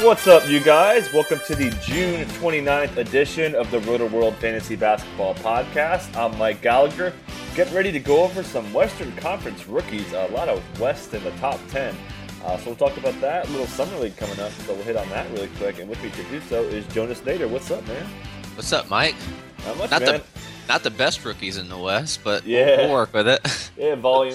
What's up, you guys? Welcome to the June 29th edition of the Rotor World Fantasy Basketball Podcast. I'm Mike Gallagher. Get ready to go over some Western Conference rookies, a lot of West in the top 10. So we'll talk about that. A little summer league coming up, so we'll hit on that really quick. And with me to do so is Jonas Nader. What's up, man? What's up, Mike? Not much, man. Not the best rookies in the West, but yeah. We'll work with it. Yeah, volume.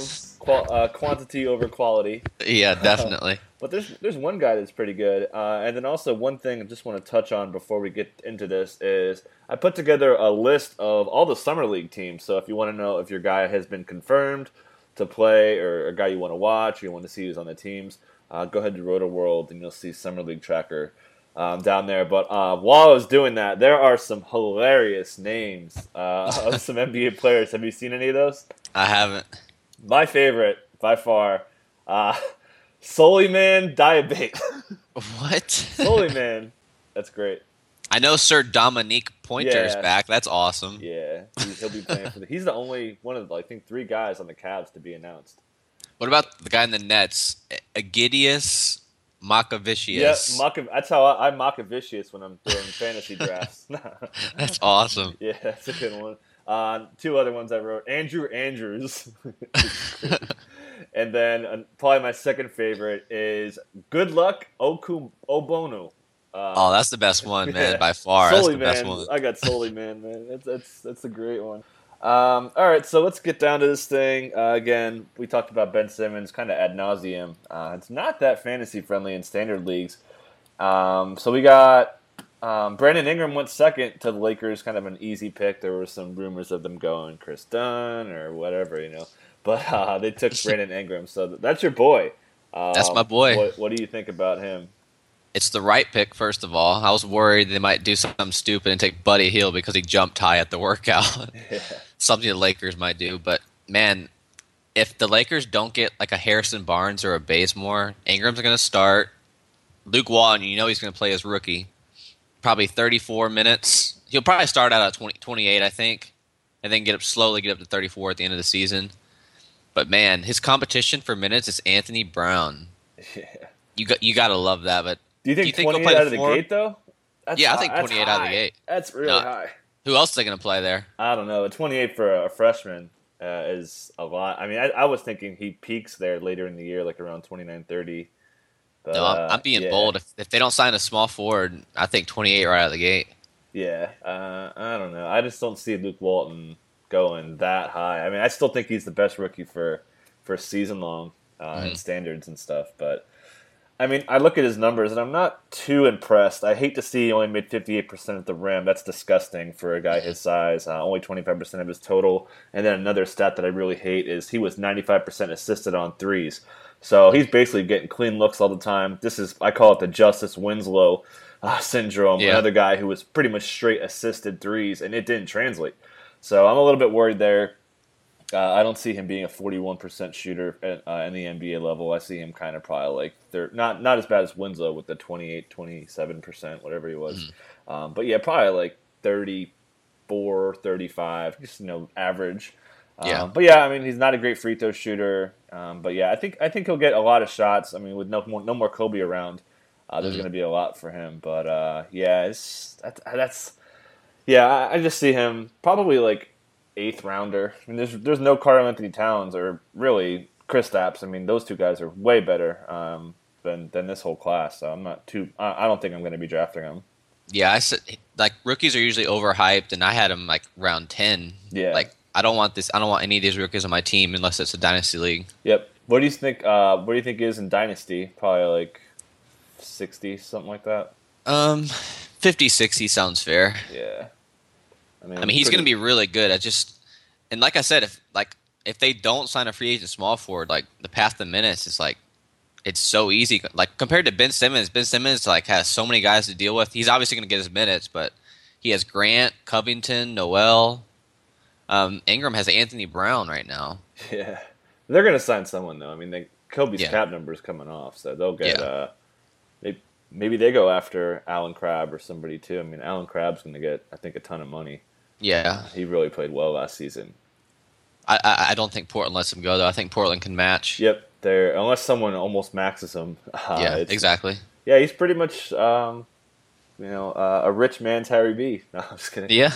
Quantity over quality. Yeah, definitely. But there's one guy that's pretty good. And then also one thing I just want to touch on before we get into this is I put together a list of all the summer league teams. So if you want to know if your guy has been confirmed to play or a guy you want to watch or you want to see who's on the teams, go ahead to RotoWorld and you'll see Summer League Tracker down there. But while I was doing that, there are some hilarious names of some NBA players. Have you seen any of those? I haven't. My favorite, by far, Sully Man Diabate. What? Sully Man. That's great. I know Sir Dominique Pointer is back. That's awesome. Yeah, he'll be playing for the. He's the only one of, I think, three guys on the Cavs to be announced. What about the guy in the Nets, Agidius Makavichius? Yeah, that's how I'm Makavichius when I'm doing fantasy drafts. That's awesome. Yeah, that's a good one. Two other ones I wrote: Andrew Andrews, and then probably my second favorite is Good Luck Obonu. That's the best one, man, yeah. By far. Sully, that's the best one. I got Sully, man. That's a great one. All right, so let's get down to this thing. Again, we talked about Ben Simmons kind of ad nauseum. It's not that fantasy-friendly in standard leagues. So we got Brandon Ingram went second to the Lakers, kind of an easy pick. There were some rumors of them going Kris Dunn or whatever, you know. But they took Brandon Ingram, so that's your boy. That's my boy. What do you think about him? It's the right pick, first of all. I was worried they might do something stupid and take Buddy Hield because he jumped high at the workout. Yeah. Something the Lakers might do. But, man, if the Lakers don't get like a Harrison Barnes or a Bazemore, Ingram's going to start. Luke Walton, you know he's going to play as rookie. Probably 34 minutes. He'll probably start out at 28, I think, and then get up to 34 at the end of the season. But, man, his competition for minutes is Anthony Brown. Yeah. You got to love that, but. Do you think 28 out of the gate, though? I think 28 out of the gate. That's really high. Who else are they going to play there? I don't know. 28 for a freshman is a lot. I mean, I was thinking he peaks there later in the year, like around 29, 30. But, no, I'm being bold. If they don't sign a small forward, I think 28 right out of the gate. Yeah. I don't know. I just don't see Luke Walton going that high. I mean, I still think he's the best rookie for season long in standards and stuff, but. I mean, I look at his numbers, and I'm not too impressed. I hate to see he only made 58% at the rim. That's disgusting for a guy his size. Only 25% of his total. And then another stat that I really hate is he was 95% assisted on threes. So he's basically getting clean looks all the time. This is, I call it the Justice Winslow syndrome. Yeah. Another guy who was pretty much straight assisted threes, and it didn't translate. So I'm a little bit worried there. I don't see him being a 41% shooter in the NBA level. I see him kind of probably like they're not as bad as Winslow with the 28, 27%, whatever he was. But yeah, probably like 34, 35, just average. But yeah, I mean he's not a great free throw shooter. But yeah, I think he'll get a lot of shots. I mean with no more Kobe around, there's going to be a lot for him. But I just see him probably like. 8th rounder. I mean, there's no Carl Anthony Towns or really Chris Stapps. I mean, those two guys are way better than this whole class. So I'm not too. I don't think I'm going to be drafting them. Yeah, I said like rookies are usually overhyped, and I had them like round 10. Yeah. Like I don't want this. I don't want any of these rookies on my team unless it's a dynasty league. Yep. What do you think? What do you think is in dynasty? Probably like 60, something like that. 50, 60 sounds fair. Yeah. I mean he's going to be really good. And like I said, if they don't sign a free agent small forward, like the path to minutes is like it's so easy. Like, compared to Ben Simmons, like, has so many guys to deal with. He's obviously going to get his minutes, but he has Grant, Covington, Noel. Ingram has Anthony Brown right now. Yeah. They're going to sign someone, though. I mean, Kobe's cap number's coming off, so they'll get maybe they go after Allen Crabbe or somebody, too. I mean, Allen Crabbe's going to get, I think, a ton of money. Yeah. He really played well last season. I don't think Portland lets him go, though. I think Portland can match. Yep. Unless someone almost maxes him. Yeah, exactly. Yeah, he's pretty much, a rich man's Harry B. No, I'm just kidding. Yeah.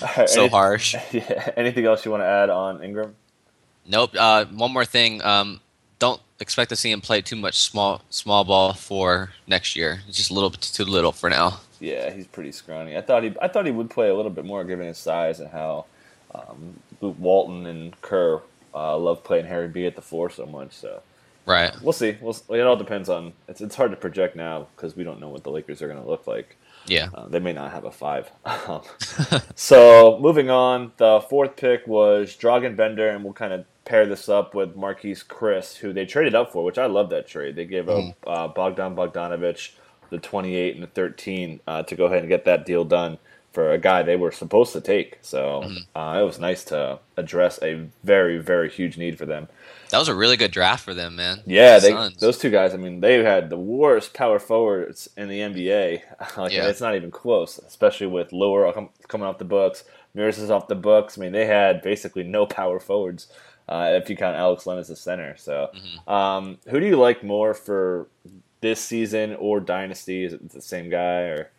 Right, so harsh. Yeah. Anything else you want to add on Ingram? Nope. One more thing. Don't expect to see him play too much small ball for next year. It's just a little bit too little for now. Yeah, he's pretty scrawny. I thought he would play a little bit more given his size and how Luke Walton and Kerr love playing Harry B at the four so much. So, right, we'll see. It all depends on. It's hard to project now because we don't know what the Lakers are going to look like. Yeah, they may not have a five. So moving on, the fourth pick was Dragan Bender, and we'll kind of pair this up with Marquese Chriss, who they traded up for, which I love that trade. They gave up Bogdan Bogdanović the 28 and the 13 to go ahead and get that deal done for a guy they were supposed to take. So it was nice to address a very, very huge need for them. That was a really good draft for them, man. Yeah, those two guys, I mean, they had the worst power forwards in the NBA. It's not even close, especially with Lure coming off the books. Mears is off the books. I mean, they had basically no power forwards if you count Alex Len as the center. So who do you like more for this season or Dynasty? Is it the same guy? Or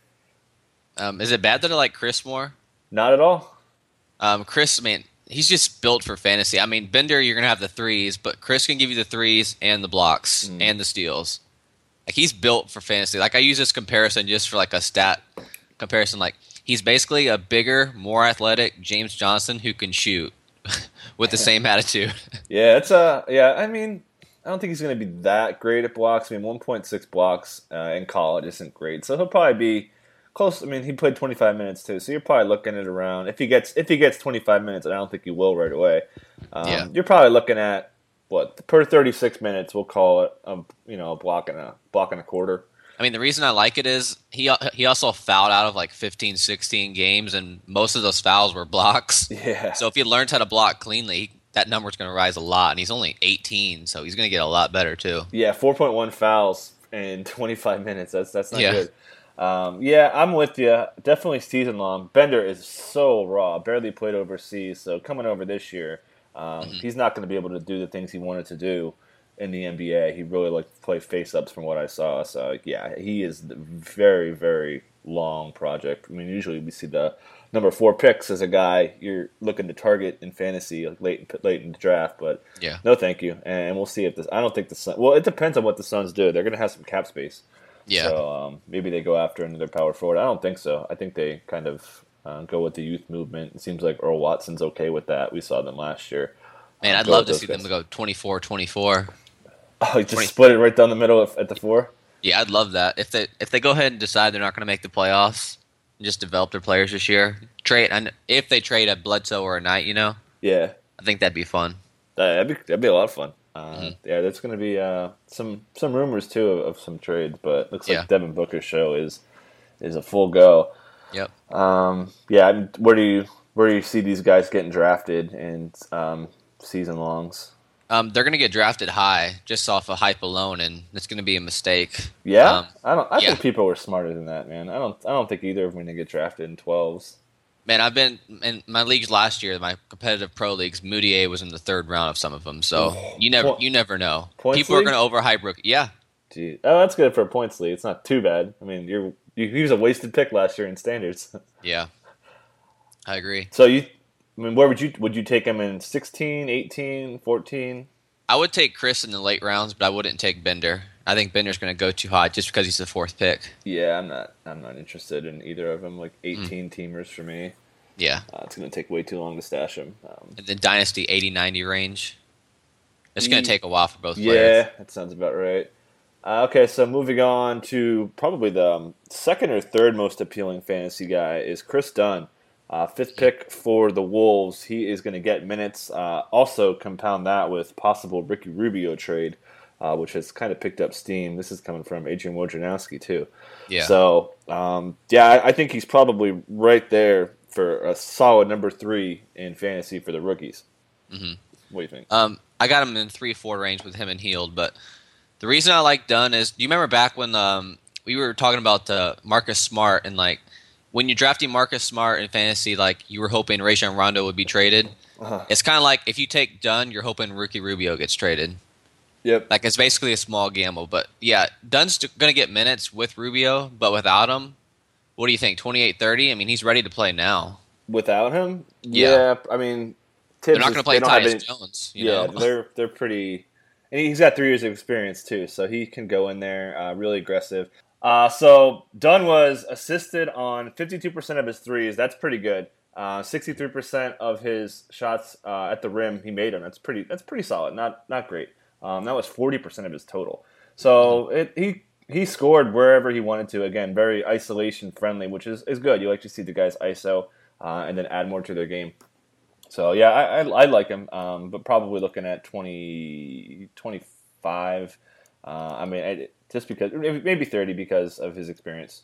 is it bad that I like Chriss more? Not at all. Chriss, man. He's just built for fantasy. I mean, Bender, you're going to have the threes, but Chriss can give you the threes and the blocks and the steals. Like, he's built for fantasy. Like, I use this comparison just for, like, a stat comparison. Like, he's basically a bigger, more athletic James Johnson who can shoot with the same attitude. Yeah, I mean, I don't think he's going to be that great at blocks. I mean, 1.6 blocks in college isn't great. So he'll probably be close. I mean, he played 25 minutes too, so you're probably looking at around, if he gets 25 minutes, and I don't think he will right away. You're probably looking at per 36 minutes, we'll call it a block and a quarter. I mean, the reason I like it is he also fouled out of like 15, 16 games, and most of those fouls were blocks. Yeah. So if he learns how to block cleanly, that number's going to rise a lot, and he's only 18, so he's going to get a lot better too. Yeah, 4.1 fouls in 25 minutes. That's not good. Yeah, I'm with you. Definitely season long. Bender is so raw. Barely played overseas, so coming over this year, he's not going to be able to do the things he wanted to do in the NBA. He really liked to play face-ups from what I saw. So, yeah, he is the very, very long project. I mean, usually we see the number 4 picks as a guy you're looking to target in fantasy, like late in the draft, but no thank you. And we'll see if this – I don't think the Suns – well, it depends on what the Suns do. They're going to have some cap space. Yeah. So maybe they go after another power forward. I don't think so. I think they kind of go with the youth movement. It seems like Earl Watson's okay with that. We saw them last year. Man, I'd love to see them go 24-24. Oh, just split it right down the middle at the 4? Yeah, I'd love that. If they go ahead and decide they're not going to make the playoffs and just develop their players this year, trade, and if they trade a Bledsoe or a Knight, yeah, I think that'd be fun. That'd be a lot of fun. Yeah, there's going to be some rumors, too, of some trades, but it looks like Devin Booker's show is a full go. Yep. I mean, where do you see these guys getting drafted in season longs? They're going to get drafted high, just off of hype alone, and it's going to be a mistake. Yeah? I think people were smarter than that, man. I don't think either of them are going to get drafted in 12s. Man, I've been in my leagues last year, my competitive pro leagues, Moutier was in the third round of some of them. So you never know. People are going to overhype rookie. Yeah. Jeez. Oh, that's good for a points league. It's not too bad. I mean, he was a wasted pick last year in standards. Yeah. I agree. So where would you take him in 16, 18, 14? I would take Chriss in the late rounds, but I wouldn't take Bender. I think Bender's going to go too high just because he's the fourth pick. Yeah, I'm not interested in either of them. Like 18 teamers for me. Yeah, it's going to take way too long to stash them. And then Dynasty 80-90 range. It's going to take a while for both players. Yeah, that sounds about right. Okay, so moving on to probably the second or third most appealing fantasy guy is Kris Dunn. Fifth pick for the Wolves. He is going to get minutes. Also compound that with possible Ricky Rubio trade. which has kind of picked up steam. This is coming from Adrian Wojnarowski, too. Yeah. So, I think he's probably right there for a solid number 3 in fantasy for the rookies. Mm-hmm. What do you think? I got him in 3-4 range with him and Hield, but the reason I like Dunn is, do you remember back when we were talking about Marcus Smart, and like when you're drafting Marcus Smart in fantasy, like you were hoping Rajon Rondo would be traded. Uh-huh. It's kind of like if you take Dunn, you're hoping Ricky Rubio gets traded. Yep. Like it's basically a small gamble, but yeah, Dunn's going to get minutes with Rubio, but without him, what do you think? 28-30? I mean, he's ready to play now. Without him? Yeah. I mean, they're not going to play Tyus Jones. You know? they're pretty. And he's got 3 years of experience, too, so he can go in there really aggressive. So Dunn was assisted on 52% of his threes. That's pretty good. 63% of his shots at the rim, he made them. That's pretty solid. Not great. That was 40% of his total. So he scored wherever he wanted to. Again, very isolation-friendly, which is good. You like to see the guys ISO and then add more to their game. So, yeah, I like him, but probably looking at 20, 25. I mean, just because, maybe 30 because of his experience.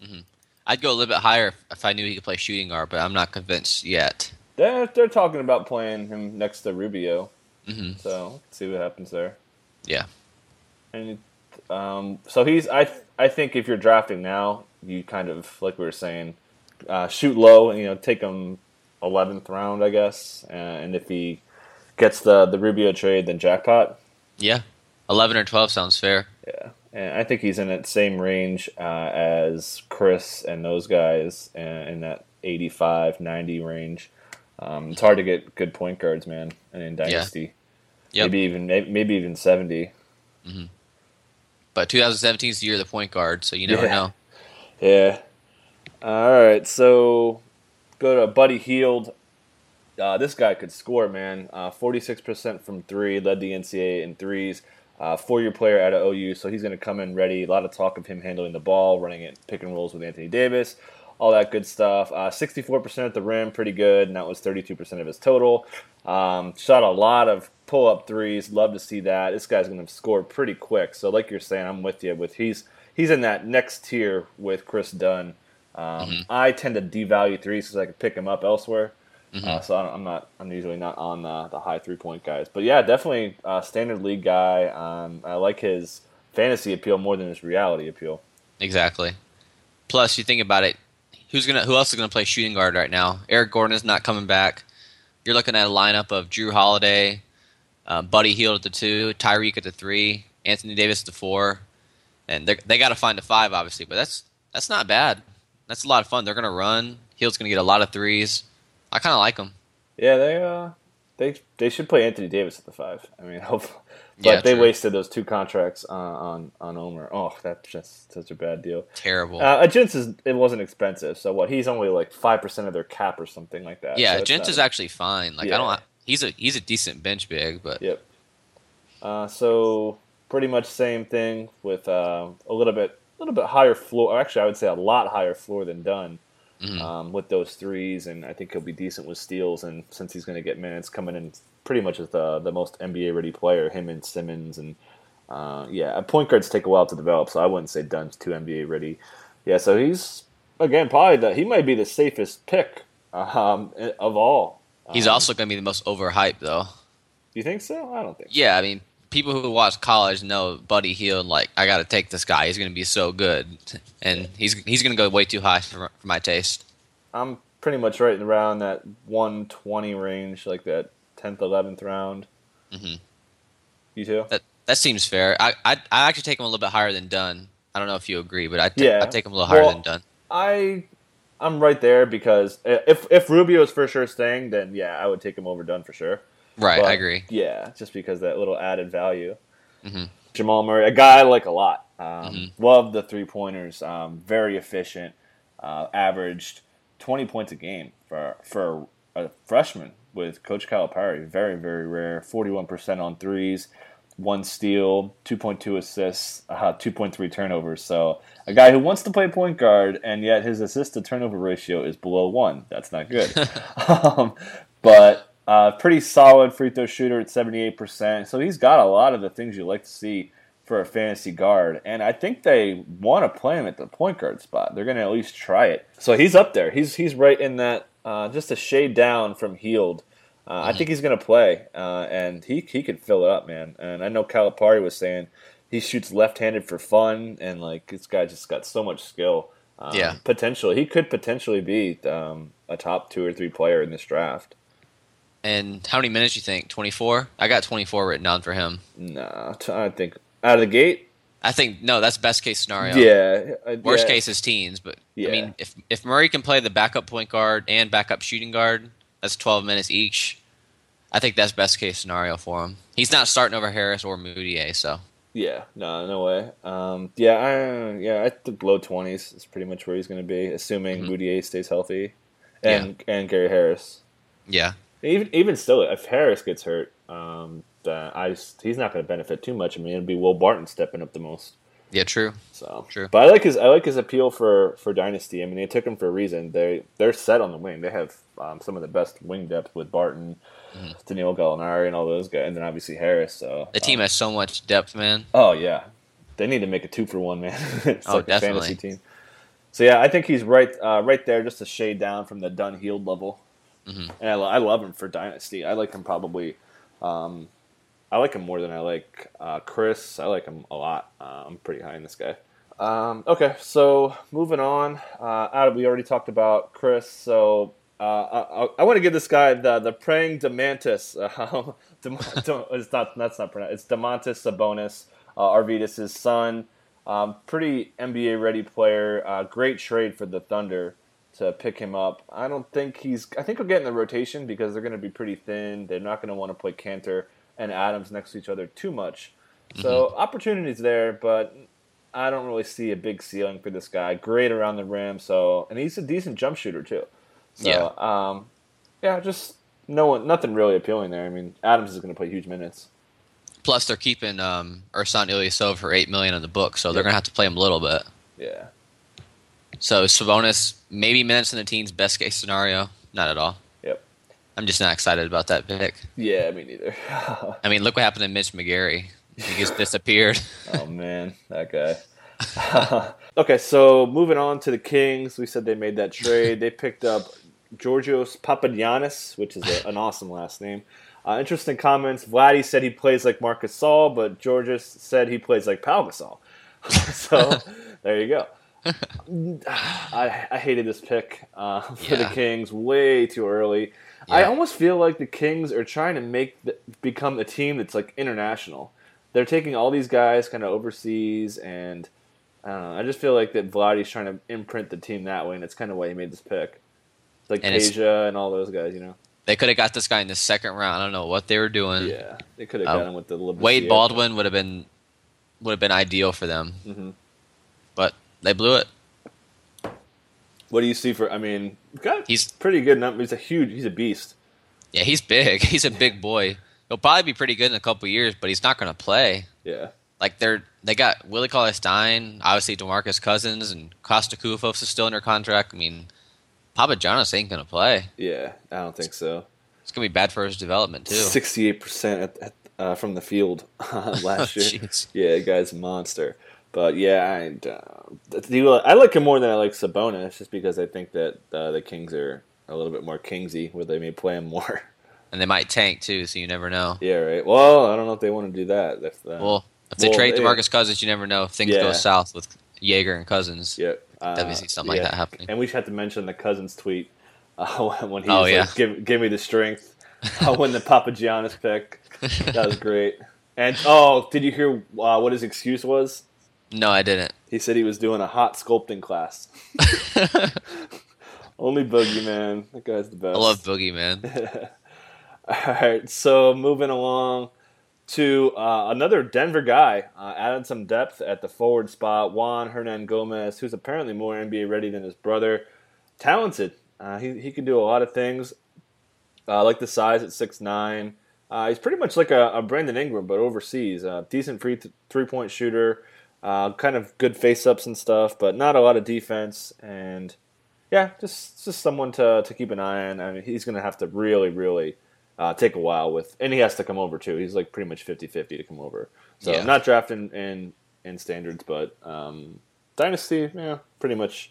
Mm-hmm. I'd go a little bit higher if I knew he could play shooting guard, but I'm not convinced yet. They're talking about playing him next to Rubio, mm-hmm. So let's see what happens there. Yeah. And so he's, I think if you're drafting now, you kind of, like we were saying, shoot low and, take him 11th round, I guess, and if he gets the Rubio trade, then jackpot. Yeah, 11 or 12 sounds fair. Yeah, and I think he's in that same range as Chris and those guys in that 85-90 range. It's hard to get good point guards, man, and in Dynasty. Yeah. Yep. Maybe even 70. Mm-hmm. But 2017 is the year of the point guard, so you never know. Yeah. All right, so go to Buddy Hield. This guy could score, man. 46% from 3, led the NCAA in threes. Four-year player out of OU, so he's going to come in ready. A lot of talk of him handling the ball, running it, pick and rolls with Anthony Davis, all that good stuff. 64% at the rim, pretty good, and that was 32% of his total. Shot a lot of pull-up threes. Love to see that. This guy's going to score pretty quick. So like you're saying, I'm with you. He's in that next tier with Kris Dunn. Mm-hmm. I tend to devalue threes because I can pick them up elsewhere. Mm-hmm. So I'm usually not on the high 3-point guys. But yeah, definitely standard league guy. I like his fantasy appeal more than his reality appeal. Exactly. Plus, you think about it, who else is gonna play shooting guard right now? Eric Gordon is not coming back. You're looking at a lineup of Drew Holiday, Buddy Hield at the 2, Tyreke at the 3, Anthony Davis at the 4, and they got to find a 5, obviously. But that's not bad. That's a lot of fun. They're going to run. Hield's going to get a lot of threes. I kind of like him. Yeah, they should play Anthony Davis at the 5. I mean, hopefully. But yeah, they wasted those 2 contracts on Omer. Oh, that's just such a bad deal. Terrible. Agents, it wasn't expensive. So what? He's only like 5% of their cap or something like that. Yeah, so Agents is actually fine. Like, yeah. He's a decent bench big, but yep. So pretty much same thing with a little bit higher floor. Actually, I would say a lot higher floor than Dunn with those threes, and I think he'll be decent with steals. And since he's going to get minutes, coming in pretty much as the most NBA-ready player, him and Simmons. And, point guards take a while to develop, so I wouldn't say Dunn's too NBA-ready. Yeah, so he's, again, he might be the safest pick of all. He's also going to be the most overhyped, though. You think so? I don't think so. Yeah, I mean, people who watch college know Buddy Hield. Like, I got to take this guy. He's going to be so good, and he's going to go way too high for my taste. I'm pretty much right around that 120 range, like that 10th, 11th round. Mm-hmm. You too? That seems fair. I actually take him a little bit higher than Dunn. I don't know if you agree, but I take him a little higher than Dunn. I'm right there because if Rubio is for sure staying, then yeah, I would take him over Dunn for sure. Right, but I agree. Yeah, just because that little added value. Mm-hmm. Jamal Murray, a guy I like a lot. Love the 3-pointers. Very efficient. Averaged 20 points a game for a freshman with Coach Calipari. Very, very rare. 41% on threes, 1 steal, 2.2 assists, 2.3 turnovers. So a guy who wants to play point guard, and yet his assist to turnover ratio is below 1. That's not good. But Pretty solid free throw shooter at 78%. So he's got a lot of the things you like to see for a fantasy guard. And I think they want to play him at the point guard spot. They're going to at least try it. So he's up there. He's right in that, just a shade down from Hield. I think he's going to play, and he could fill it up, man. And I know Calipari was saying he shoots left-handed for fun, and like this guy just got so much skill. Potentially, he could potentially be a top 2 or 3 player in this draft. And how many minutes you think? 24? I got 24 written down for him. No, I think out of the gate. I think no. That's best case scenario. Yeah. Worst case is teens, but yeah. I mean, if Murray can play the backup point guard and backup shooting guard. That's 12 minutes each. I think that's best case scenario for him. He's not starting over Harris or Moutier, so. Yeah, no way. I think low 20s is pretty much where he's going to be, assuming Moutier stays healthy, and Gary Harris. Yeah. Even still, if Harris gets hurt, he's not going to benefit too much. I mean, it'll be Will Barton stepping up the most. Yeah, true. So true. But I like his appeal for Dynasty. I mean, they took him for a reason. They're set on the wing. They have some of the best wing depth with Barton, Daniil Gallinari, and all those guys, and then obviously Harris. So the team has so much depth, man. Oh yeah, they need to make a 2-for-1, man. It's definitely. A fantasy team. So yeah, I think he's right there, just a shade down from the Dunn Hield level. Mm-hmm. And I love him for Dynasty. I like him probably. I like him more than I like Chris. I like him a lot. I'm pretty high in this guy. Okay, so moving on. We already talked about Chris, so I want to give this guy the praying Domantas. That's not pronounced. It's Domantas Sabonis, Arvydas' son. Pretty NBA-ready player. Great trade for the Thunder to pick him up. I think he'll get in the rotation because they're going to be pretty thin. They're not going to want to play Cantor and Adams next to each other too much. So opportunities there, but I don't really see a big ceiling for this guy. Great around the rim, and he's a decent jump shooter too. So, yeah. Just nothing really appealing there. I mean, Adams is going to play huge minutes. Plus, they're keeping Ersan Ilyasov for $8 million in the book, so they're going to have to play him a little bit. Yeah. So Sabonis, maybe minutes in the teens, best case scenario, not at all. I'm just not excited about that pick. Yeah, me neither. I mean, look what happened to Mitch McGary. He just disappeared. Oh, man, that guy. Okay, so moving on to the Kings. We said they made that trade. They picked up Georgios Papagiannis, which is an awesome last name. Interesting comments. Vladdy said he plays like Marc Gasol, but Georgios said he plays like Pau Gasol. So there you go. I hated this pick for the Kings way too early. Yeah. I almost feel like the Kings are trying to become a team that's like international. They're taking all these guys kind of overseas, and I just feel like that Vladdy's trying to imprint the team that way, and it's kind of why he made this pick. Like Asia and all those guys, you know. They could have got this guy in the second round. I don't know what they were doing. Yeah, they could have got him with the Wade Baldwin guy. would have been ideal for them, but they blew it. What do you see for? I mean, he's pretty good. He's a beast. Yeah, he's big. He's a big boy. He'll probably be pretty good in a couple years, but he's not going to play. Yeah, like they got Willie Cauley-Stein, obviously DeMarcus Cousins, and Costa Kufos is still under contract. I mean, Papagiannis ain't going to play. Yeah, I don't think so. It's going to be bad for his development too. 68% from the field last year. Jeez. Yeah, the guy's a monster. But yeah, I like him more than I like Sabonis, just because I think that the Kings are a little bit more Kingsy, where they may play him more, and they might tank too. So you never know. Yeah, right. Well, I don't know if they want to do that. If they trade DeMarcus Cousins, you never know. If things go south with Jaeger and Cousins. Yep, obviously something like that happening. And we have to mention the Cousins tweet when he was like, "Give me the strength." I'll win the Papagiannis pick. That was great. And did you hear what his excuse was? No, I didn't. He said he was doing a hot sculpting class. Only Boogie Man. That guy's the best. I love Boogie Man. All right, so moving along to another Denver guy. Added some depth at the forward spot. Juan Hernan-Gomez, who's apparently more NBA-ready than his brother. Talented. He can do a lot of things. Like the size at 6'9". He's pretty much like a Brandon Ingram, but overseas. Decent free three-point shooter. Kind of good face-ups and stuff, but not a lot of defense. And, yeah, just someone to keep an eye on. I mean, he's going to have to really, really take a while with, and he has to come over too. He's like pretty much 50-50 to come over. So not drafting in standards, but dynasty, yeah, pretty much.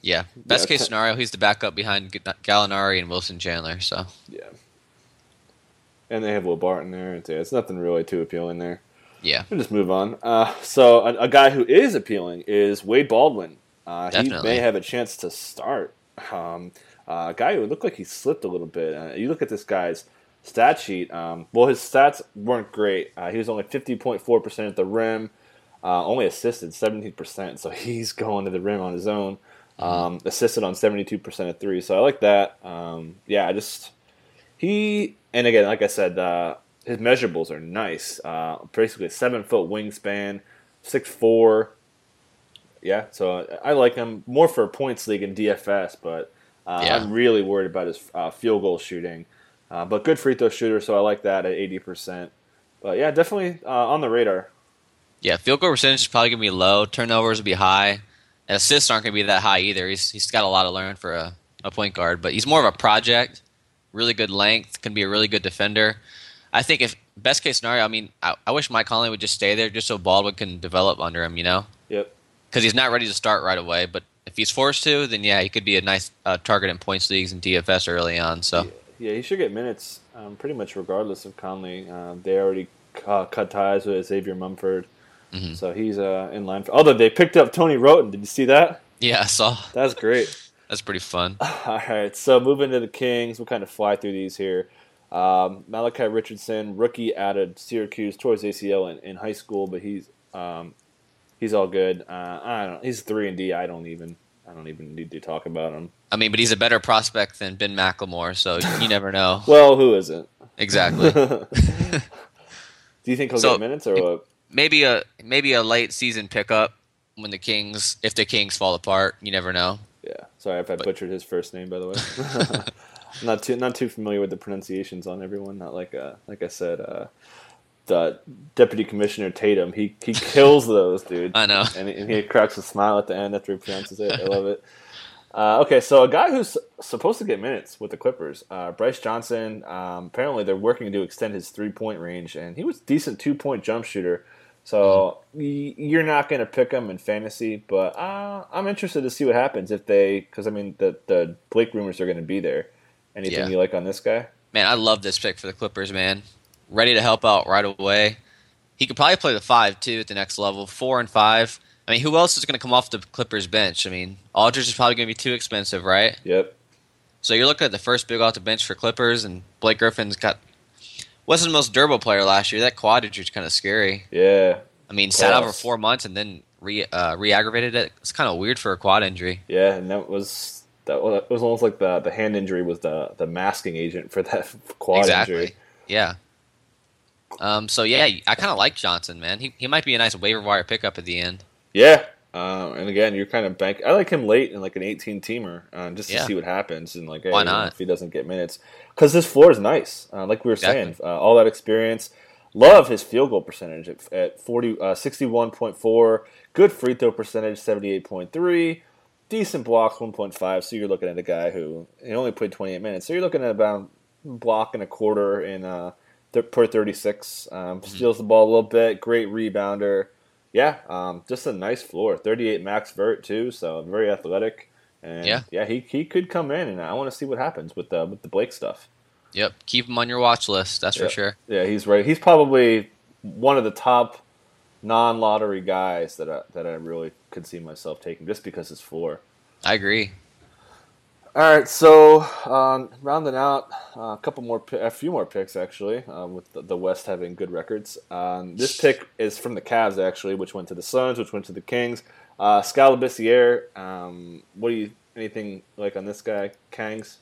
Yeah, best case scenario, he's the backup behind Gallinari and Wilson Chandler. So yeah, and they have Will Barton there. It's nothing really too appealing there. Yeah, we'll just move on. So a guy who is appealing is Wade Baldwin. He may have a chance to start. A guy who looked like he slipped a little bit. You look at this guy's stat sheet. Well, his stats weren't great. He was only 50.4% at the rim, only assisted 17%. So he's going to the rim on his own. Assisted on 72% of three. So I like that. And again, like I said, his measurables are nice. Basically a 7-foot wingspan, 6'4". Yeah, so I like him more for points league and DFS, but I'm really worried about his field goal shooting. But good free throw shooter, so I like that at 80%. But yeah, definitely on the radar. Yeah, field goal percentage is probably going to be low. Turnovers will be high. And assists aren't going to be that high either. He's got a lot to learn for a point guard, but he's more of a project. Really good length, can be a really good defender. I think if best case scenario, I wish Mike Conley would just stay there just so Baldwin can develop under him, you know? Yep. Because he's not ready to start right away, but if he's forced to, then yeah, he could be a nice target in points leagues and DFS early on. So yeah, he should get minutes pretty much regardless of Conley. They already cut ties with Xavier Mumford, so he's in line. Although they picked up Tony Roten. Did you see that? Yeah, I saw. That's great. That's pretty fun. All right, so moving to the Kings, we'll kind of fly through these here. Malachi Richardson, rookie out of Syracuse, tore his ACL in high school, but he's all good. I don't know. He's 3-and-D. I don't even need to talk about him. I mean, but he's a better prospect than Ben McLemore, so you never know. Well, who isn't? Exactly. Do you think he'll get minutes or what? Maybe a late season pickup when if the Kings fall apart, you never know. Yeah. Sorry if I butchered his first name, by the way. I'm not too familiar with the pronunciations on everyone. Not like I said. Deputy Commissioner Tatum, he kills those, dude. I know. And he cracks a smile at the end after he pronounces it. I love it. Okay, so a guy who's supposed to get minutes with the Clippers, Brice Johnson, apparently they're working to extend his three-point range, and he was a decent two-point jump shooter. So you're not going to pick him in fantasy, but I'm interested to see what happens if they – because, the Blake rumors are going to be there. Anything you like on this guy? Man, I love this pick for the Clippers, man. Ready to help out right away. He could probably play the 5, too, at the next level. 4 and 5. I mean, who else is going to come off the Clippers bench? I mean, Aldridge is probably going to be too expensive, right? Yep. So you're looking at the first big off the bench for Clippers, and Blake Griffin's wasn't the most durable player last year. That quad injury's kind of scary. Yeah. I mean, sat out for 4 months and then re-aggravated it. It's kind of weird for a quad injury. Yeah, and that was almost like the hand injury was the masking agent for that quad injury. Yeah. So yeah, I kind of like Johnson, man. He might be a nice waiver wire pickup at the end. Yeah, and again, you're kind of bank. I like him late in like an 18-teamer, just to see what happens. And like, hey, why not? If he doesn't get minutes, because this floor is nice. Like we were saying, all that experience. Love his field goal percentage at 61.4. Good free throw percentage, 78.3. Decent blocks, 1.5. So you're looking at a guy who he only played 28 minutes. So you're looking at about a block and a quarter in. Per 36, steals the ball a little bit. Great rebounder, just a nice floor. 38 max vert too, so very athletic. And he could come in, and I want to see what happens with the Blake stuff. Yep, keep him on your watch list. That's for sure. Yeah, he's right. He's probably one of the top non-lottery guys that I really could see myself taking just because his floor. I agree. All right, so rounding out a few more picks actually, with the West having good records. This pick is from the Cavs actually, which went to the Suns, which went to the Kings. Scal Labissiere, anything like on this guy, Kangs?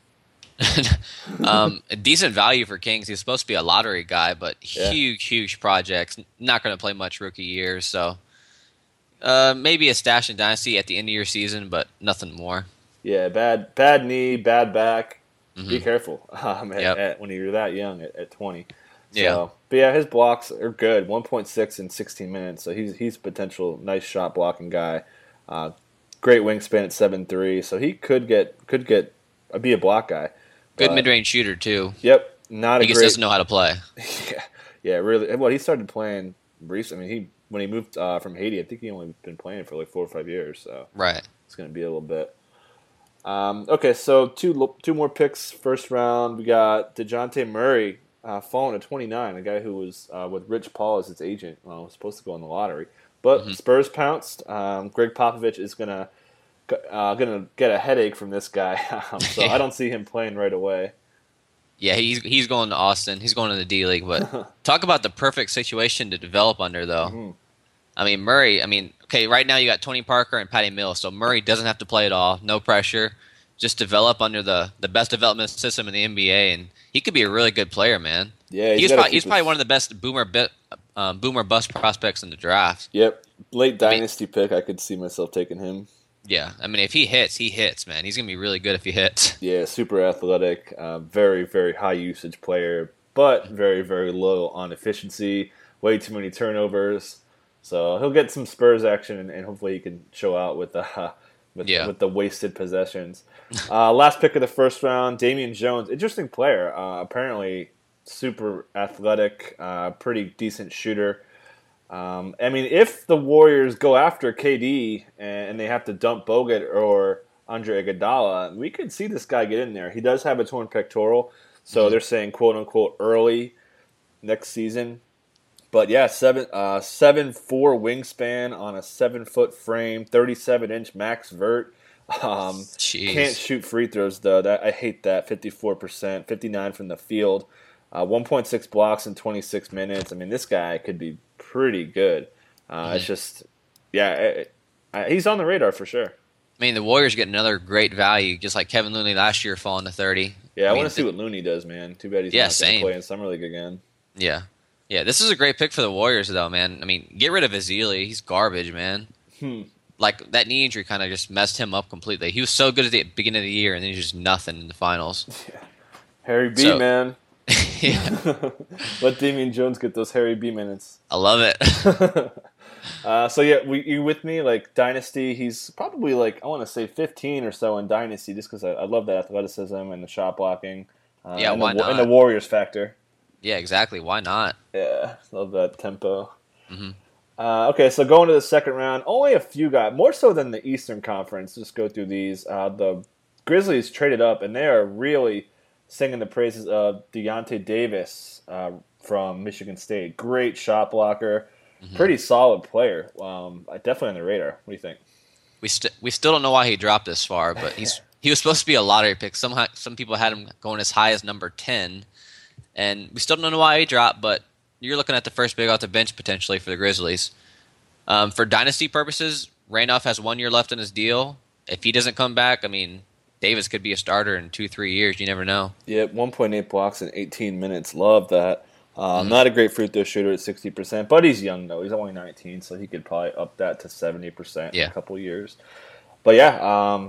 A decent value for Kings. He's supposed to be a lottery guy, but huge projects. Not going to play much rookie year, so maybe a stash in Dynasty at the end of your season, but nothing more. Yeah, bad knee, bad back. Be careful when you're that young at 20. So, yeah. But yeah, his blocks are good, 1.6 in 16 minutes. So he's a potential nice shot blocking guy. Great wingspan at 7'3", so he could be a block guy. Good mid-range shooter, too. Yep. He just doesn't know how to play. Yeah, really. Well, he started playing recently. I mean, when he moved from Haiti, I think he only been playing for like 4 or 5 years. So right, it's going to be a little bit. Okay, so two more picks first round. We got DeJounte Murray falling to 29, a guy who was with Rich Paul as his agent. Well, was supposed to go in the lottery, but Spurs pounced. Greg Popovich is gonna get a headache from this guy, so I don't see him playing right away. Yeah, he's going to Austin. He's going to the D-League. But talk about the perfect situation to develop under, though. Mm-hmm. I mean, Murray, okay, right now you got Tony Parker and Patty Mills, so Murray doesn't have to play at all. No pressure. Just develop under the best development system in the NBA, and he could be a really good player, man. Yeah, he's probably one of the best boomer bust prospects in the draft. Yep. Late dynasty pick, I could see myself taking him. Yeah, I mean, if he hits, he hits, man. He's going to be really good if he hits. Yeah, super athletic, very, very high usage player, but very, very low on efficiency, way too many turnovers. So he'll get some Spurs action, and hopefully he can show out with the wasted possessions. Last pick of the first round, Damian Jones. Interesting player. Apparently super athletic, pretty decent shooter. I mean, if the Warriors go after KD and they have to dump Bogut or Andre Iguodala, we could see this guy get in there. He does have a torn pectoral, so they're saying quote-unquote early next season. But yeah, 7'4" wingspan on a 7-foot frame, 37-inch max vert. Can't shoot free throws, though. I hate that, 54%, 59 from the field, 1.6 blocks in 26 minutes. I mean, this guy could be pretty good. It's just, he's on the radar for sure. I mean, the Warriors get another great value, just like Kevin Looney last year falling to 30. Yeah, I want to see what Looney does, man. Too bad he's not going to play in Summer League again. Yeah. Yeah, this is a great pick for the Warriors, though, man. I mean, get rid of Ezeli. He's garbage, man. Like, that knee injury kind of just messed him up completely. He was so good at the beginning of the year, and then he's just nothing in the finals. Yeah. Harry B, man. Yeah. Let Damian Jones get those Harry B minutes. I love it. So yeah, you with me? Like dynasty, he's probably like, I want to say 15 or so in dynasty, just because I love that athleticism and the shot blocking. Why not? And the Warriors factor. Yeah, exactly. Why not? Yeah, love that tempo. Mm-hmm. Okay, so going to the second round, only a few guys, more so than the Eastern Conference. Just go through these. The Grizzlies traded up, and they are really singing the praises of Deonte Davis from Michigan State. Great shot blocker. Pretty solid player. Definitely on the radar. What do you think? We still don't know why he dropped this far, but he was supposed to be a lottery pick. Somehow, some people had him going as high as number 10, and we still don't know why he dropped, but you're looking at the first big off the bench potentially for the Grizzlies. For dynasty purposes, Randolph has 1 year left in his deal. If he doesn't come back, I mean, Davis could be a starter in 2-3 years. You never know. Yeah, 1.8 blocks in 18 minutes. Love that. Not a great free throw shooter at 60%, but he's young, though. He's only 19, so he could probably up that to 70% in a couple years. But, yeah,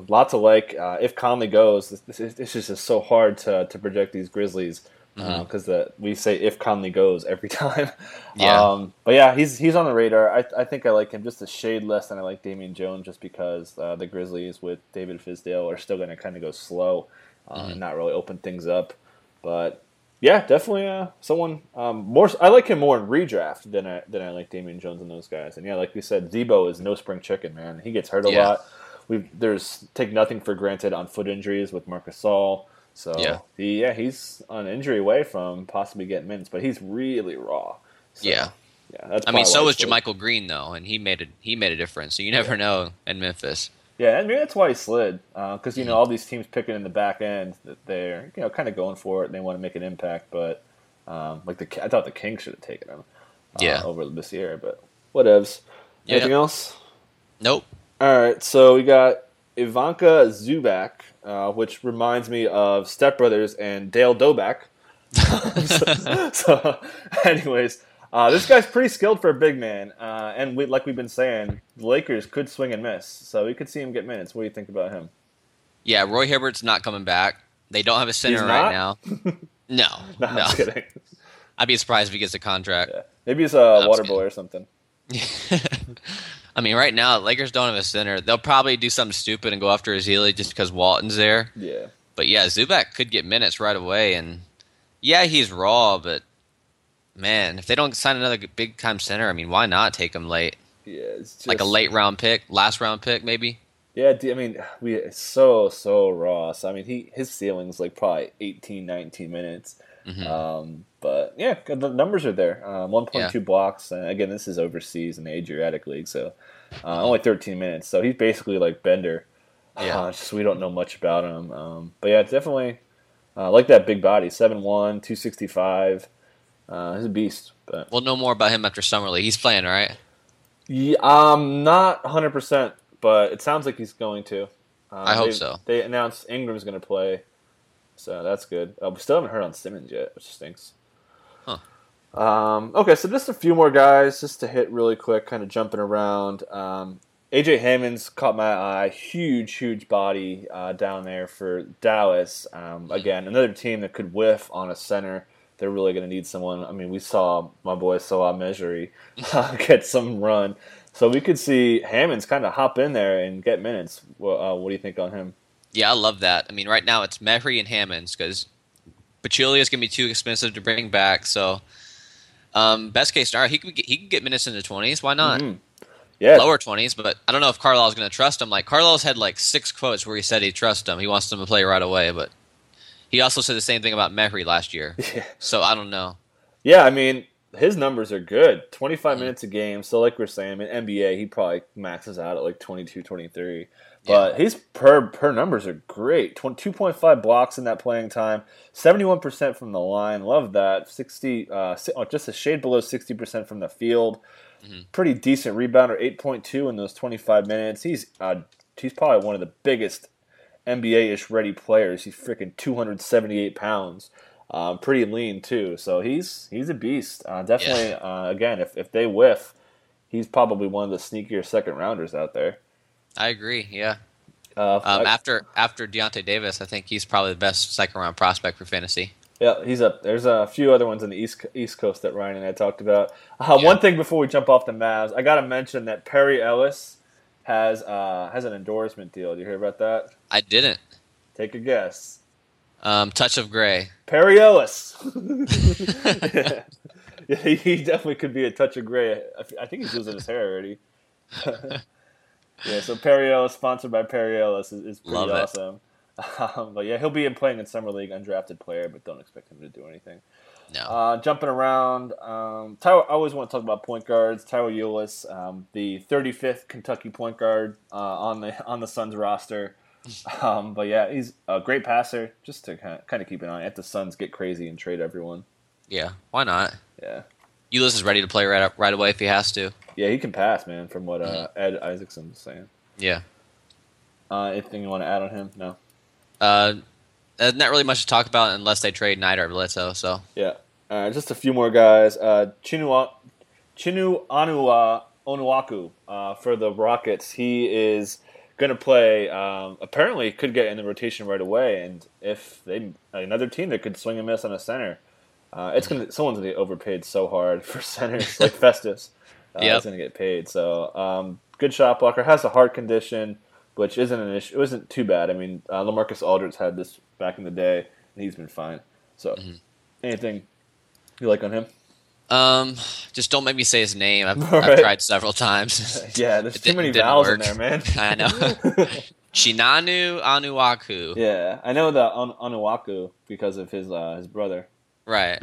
lots of like. If Conley goes, this is just so hard to project these Grizzlies because we say if Conley goes every time. Yeah. But, yeah, he's on the radar. I think I like him just a shade less than I like Damian Jones just because the Grizzlies with David Fizdale are still going to kind of go slow and not really open things up. But, yeah, definitely someone more. I like him more in redraft than I like Damian Jones and those guys. And yeah, like we said, Debo is no spring chicken, man. He gets hurt a lot. Take nothing for granted on foot injuries with Marc Gasol. So he's on injury away from possibly getting minutes, but he's really raw. So, yeah. That's so was JaMychal Green though, and he made a difference. So you never know in Memphis. Yeah, and maybe that's why he slid, because all these teams picking in the back end that they're kind of going for it and they want to make an impact. But I thought the Kings should have taken him over this year, but whatevs. Anything else? Nope. All right, so we got Ivanka Zubac, which reminds me of Step Brothers and Dale Doback. Anyways. This guy's pretty skilled for a big man, and like we've been saying, the Lakers could swing and miss, so we could see him get minutes. What do you think about him? Yeah, Roy Hibbert's not coming back. They don't have a center right now. No, I'm just kidding. I'd be surprised if he gets a contract. Yeah. Maybe he's a water boy or something. I mean, right now, Lakers don't have a center. They'll probably do something stupid and go after Ezeli just because Walton's there. Yeah. But yeah, Zubac could get minutes right away, and yeah, he's raw, but man, if they don't sign another big-time center, I mean, why not take him late? Yeah, it's just, like a late-round pick, last-round pick, maybe? Yeah, I mean, it's so raw. So, I mean, his ceiling's like probably 18, 19 minutes. Mm-hmm. But yeah, the numbers are there. 1.2 blocks. And again, this is overseas in the Adriatic League, so only 13 minutes. So he's basically like Bender. Yeah. Just we don't know much about him. But yeah, definitely like that big body, 7'1", 265. He's a beast. But we'll know more about him after Summer League. He's playing, right? Yeah, not 100%, but it sounds like he's going to. I hope so. They announced Ingram's going to play, so that's good. We still haven't heard on Simmons yet, which stinks. Huh. Okay, so just a few more guys just to hit really quick, kind of jumping around. A.J. Hammond's caught my eye. Huge body down there for Dallas. Again, another team that could whiff on a center. They're really going to need someone. I mean, we saw my boy Salah Mejri get some run. So we could see Hammonds kind of hop in there and get minutes. What do you think on him? Yeah, I love that. I mean, right now it's Mejri and Hammonds because Pachulia is going to be too expensive to bring back. So best case scenario, he could get minutes in the 20s. Why not? Mm-hmm. Yeah. Lower 20s, but I don't know if Carlisle's going to trust him. Like Carlisle's had like 6 quotes where he said he trusts him. He wants them to play right away, but he also said the same thing about Mejri last year. Yeah. So I don't know. Yeah, I mean, his numbers are good. 25 minutes a game. So like we're saying, in NBA, he probably maxes out at like 22, 23. But his per numbers are great. 2.5 blocks in that playing time. 71% from the line. Love that. Just a shade below 60% from the field. Mm-hmm. Pretty decent rebounder. 8.2 in those 25 minutes. He's probably one of the biggest NBA-ish ready players. He's freaking 278 pounds. Pretty lean, too. So he's a beast. Definitely, again, if they whiff, he's probably one of the sneakier second-rounders out there. I agree, yeah. After Deonte Davis, I think he's probably the best second-round prospect for fantasy. Yeah, he's up. There's a few other ones on the East Coast that Ryan and I talked about. One thing before we jump off the Mavs, I got to mention that Perry Ellis has an endorsement deal. Did you hear about that? I didn't. Take a guess. Touch of Gray. Perry Ellis. Yeah, he definitely could be a touch of gray. I think he's losing his hair already. Yeah, so Perry Ellis, sponsored by Perry Ellis, is pretty awesome. But yeah, he'll be playing in Summer League, undrafted player, but don't expect him to do anything. No. Jumping around, Tyler, I always want to talk about point guards. Tyler Ulis, the 35th Kentucky point guard on the Suns roster. But yeah, he's a great passer. Just to kind of keep an eye at the Suns get crazy and trade everyone. Yeah, why not? Yeah, Ulis is ready to play right away if he has to. Yeah, he can pass, man. From what Ed Isaacson was saying. Yeah. Anything you want to add on him? No. Not really much to talk about unless they trade Knight or Bledsoe. So yeah, just a few more guys. Chinua Onuaku for the Rockets. He is going to play. Apparently, could get in the rotation right away. And if they another team that could swing and miss on a center, someone's going to get overpaid so hard for centers like Festus. He's going to get paid. So good shot blocker, has a heart condition, which isn't an issue. It wasn't too bad. I mean, LaMarcus Aldridge had this back in the day, and he's been fine. So, anything you like on him? Just don't make me say his name. I've tried several times. Yeah, there's too many vowels in there, man. I know. Chinanu Onuaku. Yeah, I know the Onuaku because of his brother. Right.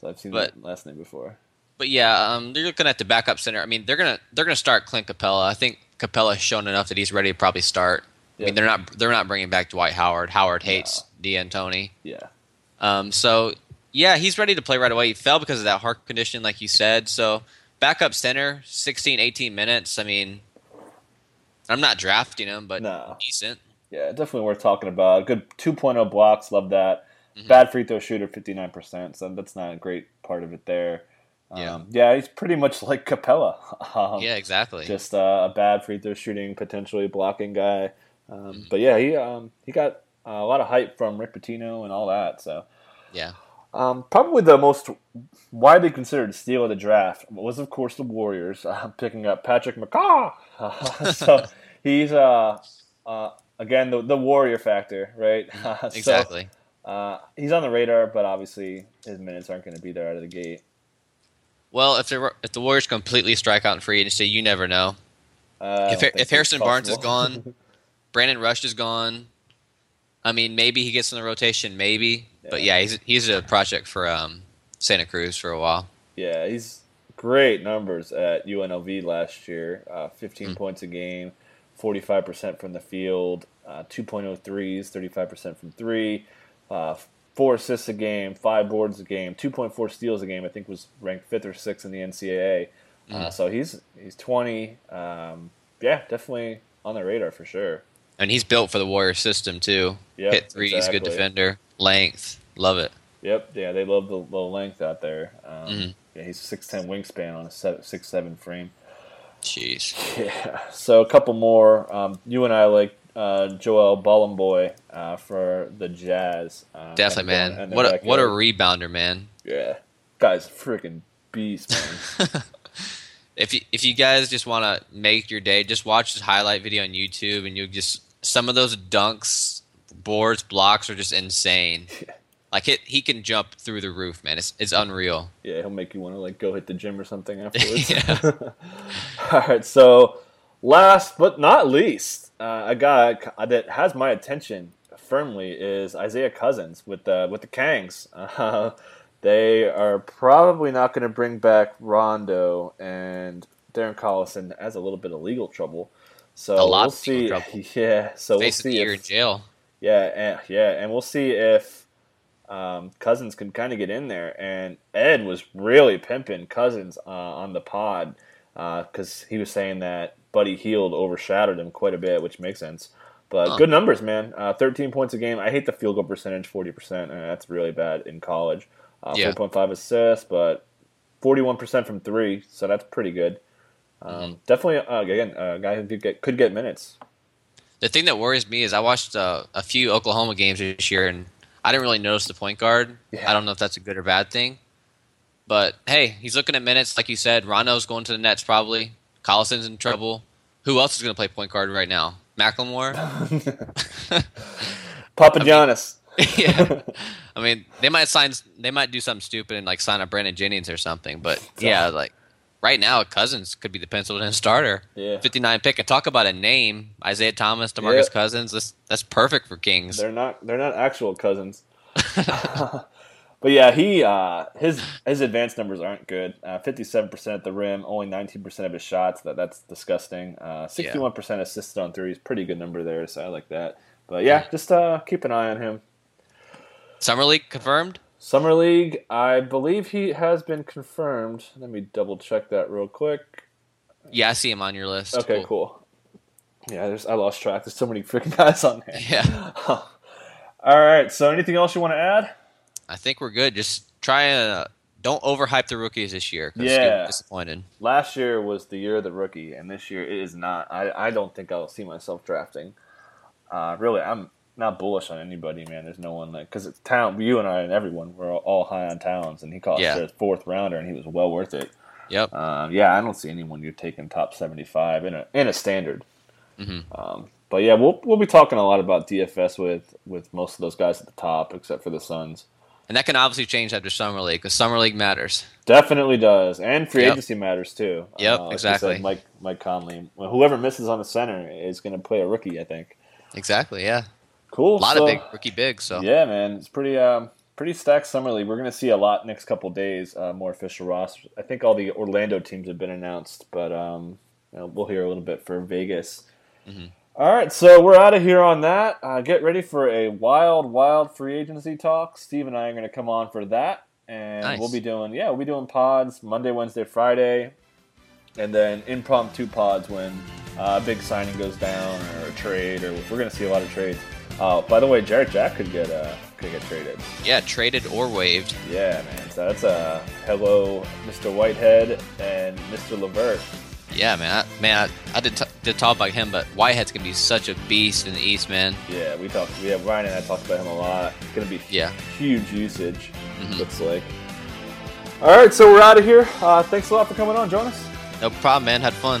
So I've seen that last name before. But yeah, they're looking at the backup center. I mean, they're gonna start Clint Capella. I think Capella's shown enough that he's ready to probably start. Yep. I mean, they're not bringing back Dwight Howard. Howard hates D'Antoni. Yeah. So yeah, he's ready to play right away. He fell because of that heart condition, like you said. So backup center, 16, 18 minutes. I mean, I'm not drafting him, but decent. Yeah, definitely worth talking about. Good 2.0 blocks. Love that. Mm-hmm. Bad free throw shooter, 59%. So that's not a great part of it there. Yeah, he's pretty much like Capella. Yeah, exactly. Just a bad free throw shooting, potentially blocking guy. But yeah, he got a lot of hype from Rick Pitino and all that. So yeah, probably the most widely considered steal of the draft was, of course, the Warriors picking up Patrick McCaw. So he's again, the warrior factor, right? Exactly. So, he's on the radar, but obviously his minutes aren't going to be there out of the gate. Well, if the Warriors completely strike out in free agency, you never know. If Harrison Barnes is gone, Brandon Rush is gone. I mean, maybe he gets in the rotation, maybe. Yeah. But yeah, he's a project for Santa Cruz for a while. Yeah, he's great numbers at UNLV last year. 15 points a game, 45% from the field, 2.03s, 35% from three, 4 assists a game, 5 boards a game, 2.4 steals a game. I think was ranked 5th or 6th in the NCAA. So he's 20. Yeah, definitely on the radar for sure. And he's built for the Warrior system too. Yep, hit threes, exactly. Good defender, length, love it. Yep, yeah, they love the low length out there. Yeah, he's 6'10" wingspan on a 6'7" frame. Jeez. Yeah. So a couple more. You and I like Joel Balamboy for the Jazz. Definitely, man. What a rebounder, man. Yeah, guy's a freaking beast, man. If you guys just want to make your day, just watch this highlight video on YouTube, and you'll just some of those dunks, boards, blocks are just insane. Yeah. Like he can jump through the roof, man. It's unreal. Yeah, he'll make you want to like go hit the gym or something afterwards. All right, so last but not least, a guy that has my attention firmly is Isaiah Cousins with the Kangs. They are probably not going to bring back Rondo, and Darren Collison has a little bit of legal trouble. So we'll see. Yeah, so we'll see. You're in jail. Yeah, and we'll see if Cousins can kind of get in there. And Ed was really pimping Cousins on the pod because he was saying that Buddy Hield overshadowed him quite a bit, which makes sense. But good numbers, man. 13 points a game. I hate the field goal percentage, 40%. That's really bad in college. 4.5 assists, but 41% from three, so that's pretty good. Definitely, again, a guy who could get minutes. The thing that worries me is I watched a few Oklahoma games this year, and I didn't really notice the point guard. Yeah. I don't know if that's a good or bad thing. But, hey, he's looking at minutes, like you said. Rondo's going to the Nets probably. Collison's in trouble. Who else is going to play point guard right now? Macklemore? Papagiannis. Yeah, I mean they might do something stupid and like sign up Brandon Jennings or something. But yeah, like right now Cousins could be the penciled in starter. Yeah, 59 pick. And talk about a name, Isaiah Thomas, DeMarcus Cousins. That's perfect for Kings. They're not actual cousins. But yeah, he his advanced numbers aren't good. 57% at the rim, only 19% of his shots. That's disgusting. 61% assisted on threes, pretty good number there. So I like that. But yeah, just keep an eye on him. Summer League confirmed? Summer League, I believe he has been confirmed. Let me double-check that real quick. Yeah, I see him on your list. Okay, cool. Yeah, I lost track. There's so many freaking guys on there. Yeah. All right, so anything else you want to add? I think we're good. Just try and don't overhype the rookies this year. Yeah. Disappointed. Last year was the year of the rookie, and this year it is not. I don't think I'll see myself drafting. Really, I'm not bullish on anybody, man. There's no one like because it's Towns. You and I and everyone were all high on Towns, and he caught the 4th rounder, and he was well worth it. Yep. I don't see anyone you're taking top 75 in a standard. But yeah, we'll be talking a lot about DFS with most of those guys at the top, except for the Suns. And that can obviously change after Summer League because Summer League matters. Definitely does, and free agency matters too. Yep, like exactly. You said, Mike Conley, whoever misses on the center is going to play a rookie, I think. Exactly. Yeah. Cool. A lot of big rookie bigs. So yeah, man, it's pretty stacked summer league. We're gonna see a lot next couple days. More official rosters. I think all the Orlando teams have been announced, but we'll hear a little bit for Vegas. All right, so we're out of here on that. Get ready for a wild free agency talk. Steve and I are gonna come on for that, and we'll be doing pods Monday, Wednesday, Friday, and then impromptu pods when a big signing goes down or a trade, or we're gonna see a lot of trades. Oh, by the way, Jarrett Jack could get traded. Yeah, traded or waived. Yeah, man. So that's a hello, Mr. Whitehead and Mr. LeVert. Yeah, man. I did talk about him, but Whitehead's gonna be such a beast in the East, man. Yeah, we talked. Yeah, Ryan and I talked about him a lot. It's gonna be huge usage. Looks like. All right, so we're out of here. Thanks a lot for coming on, Jonas. No problem, man. Had fun.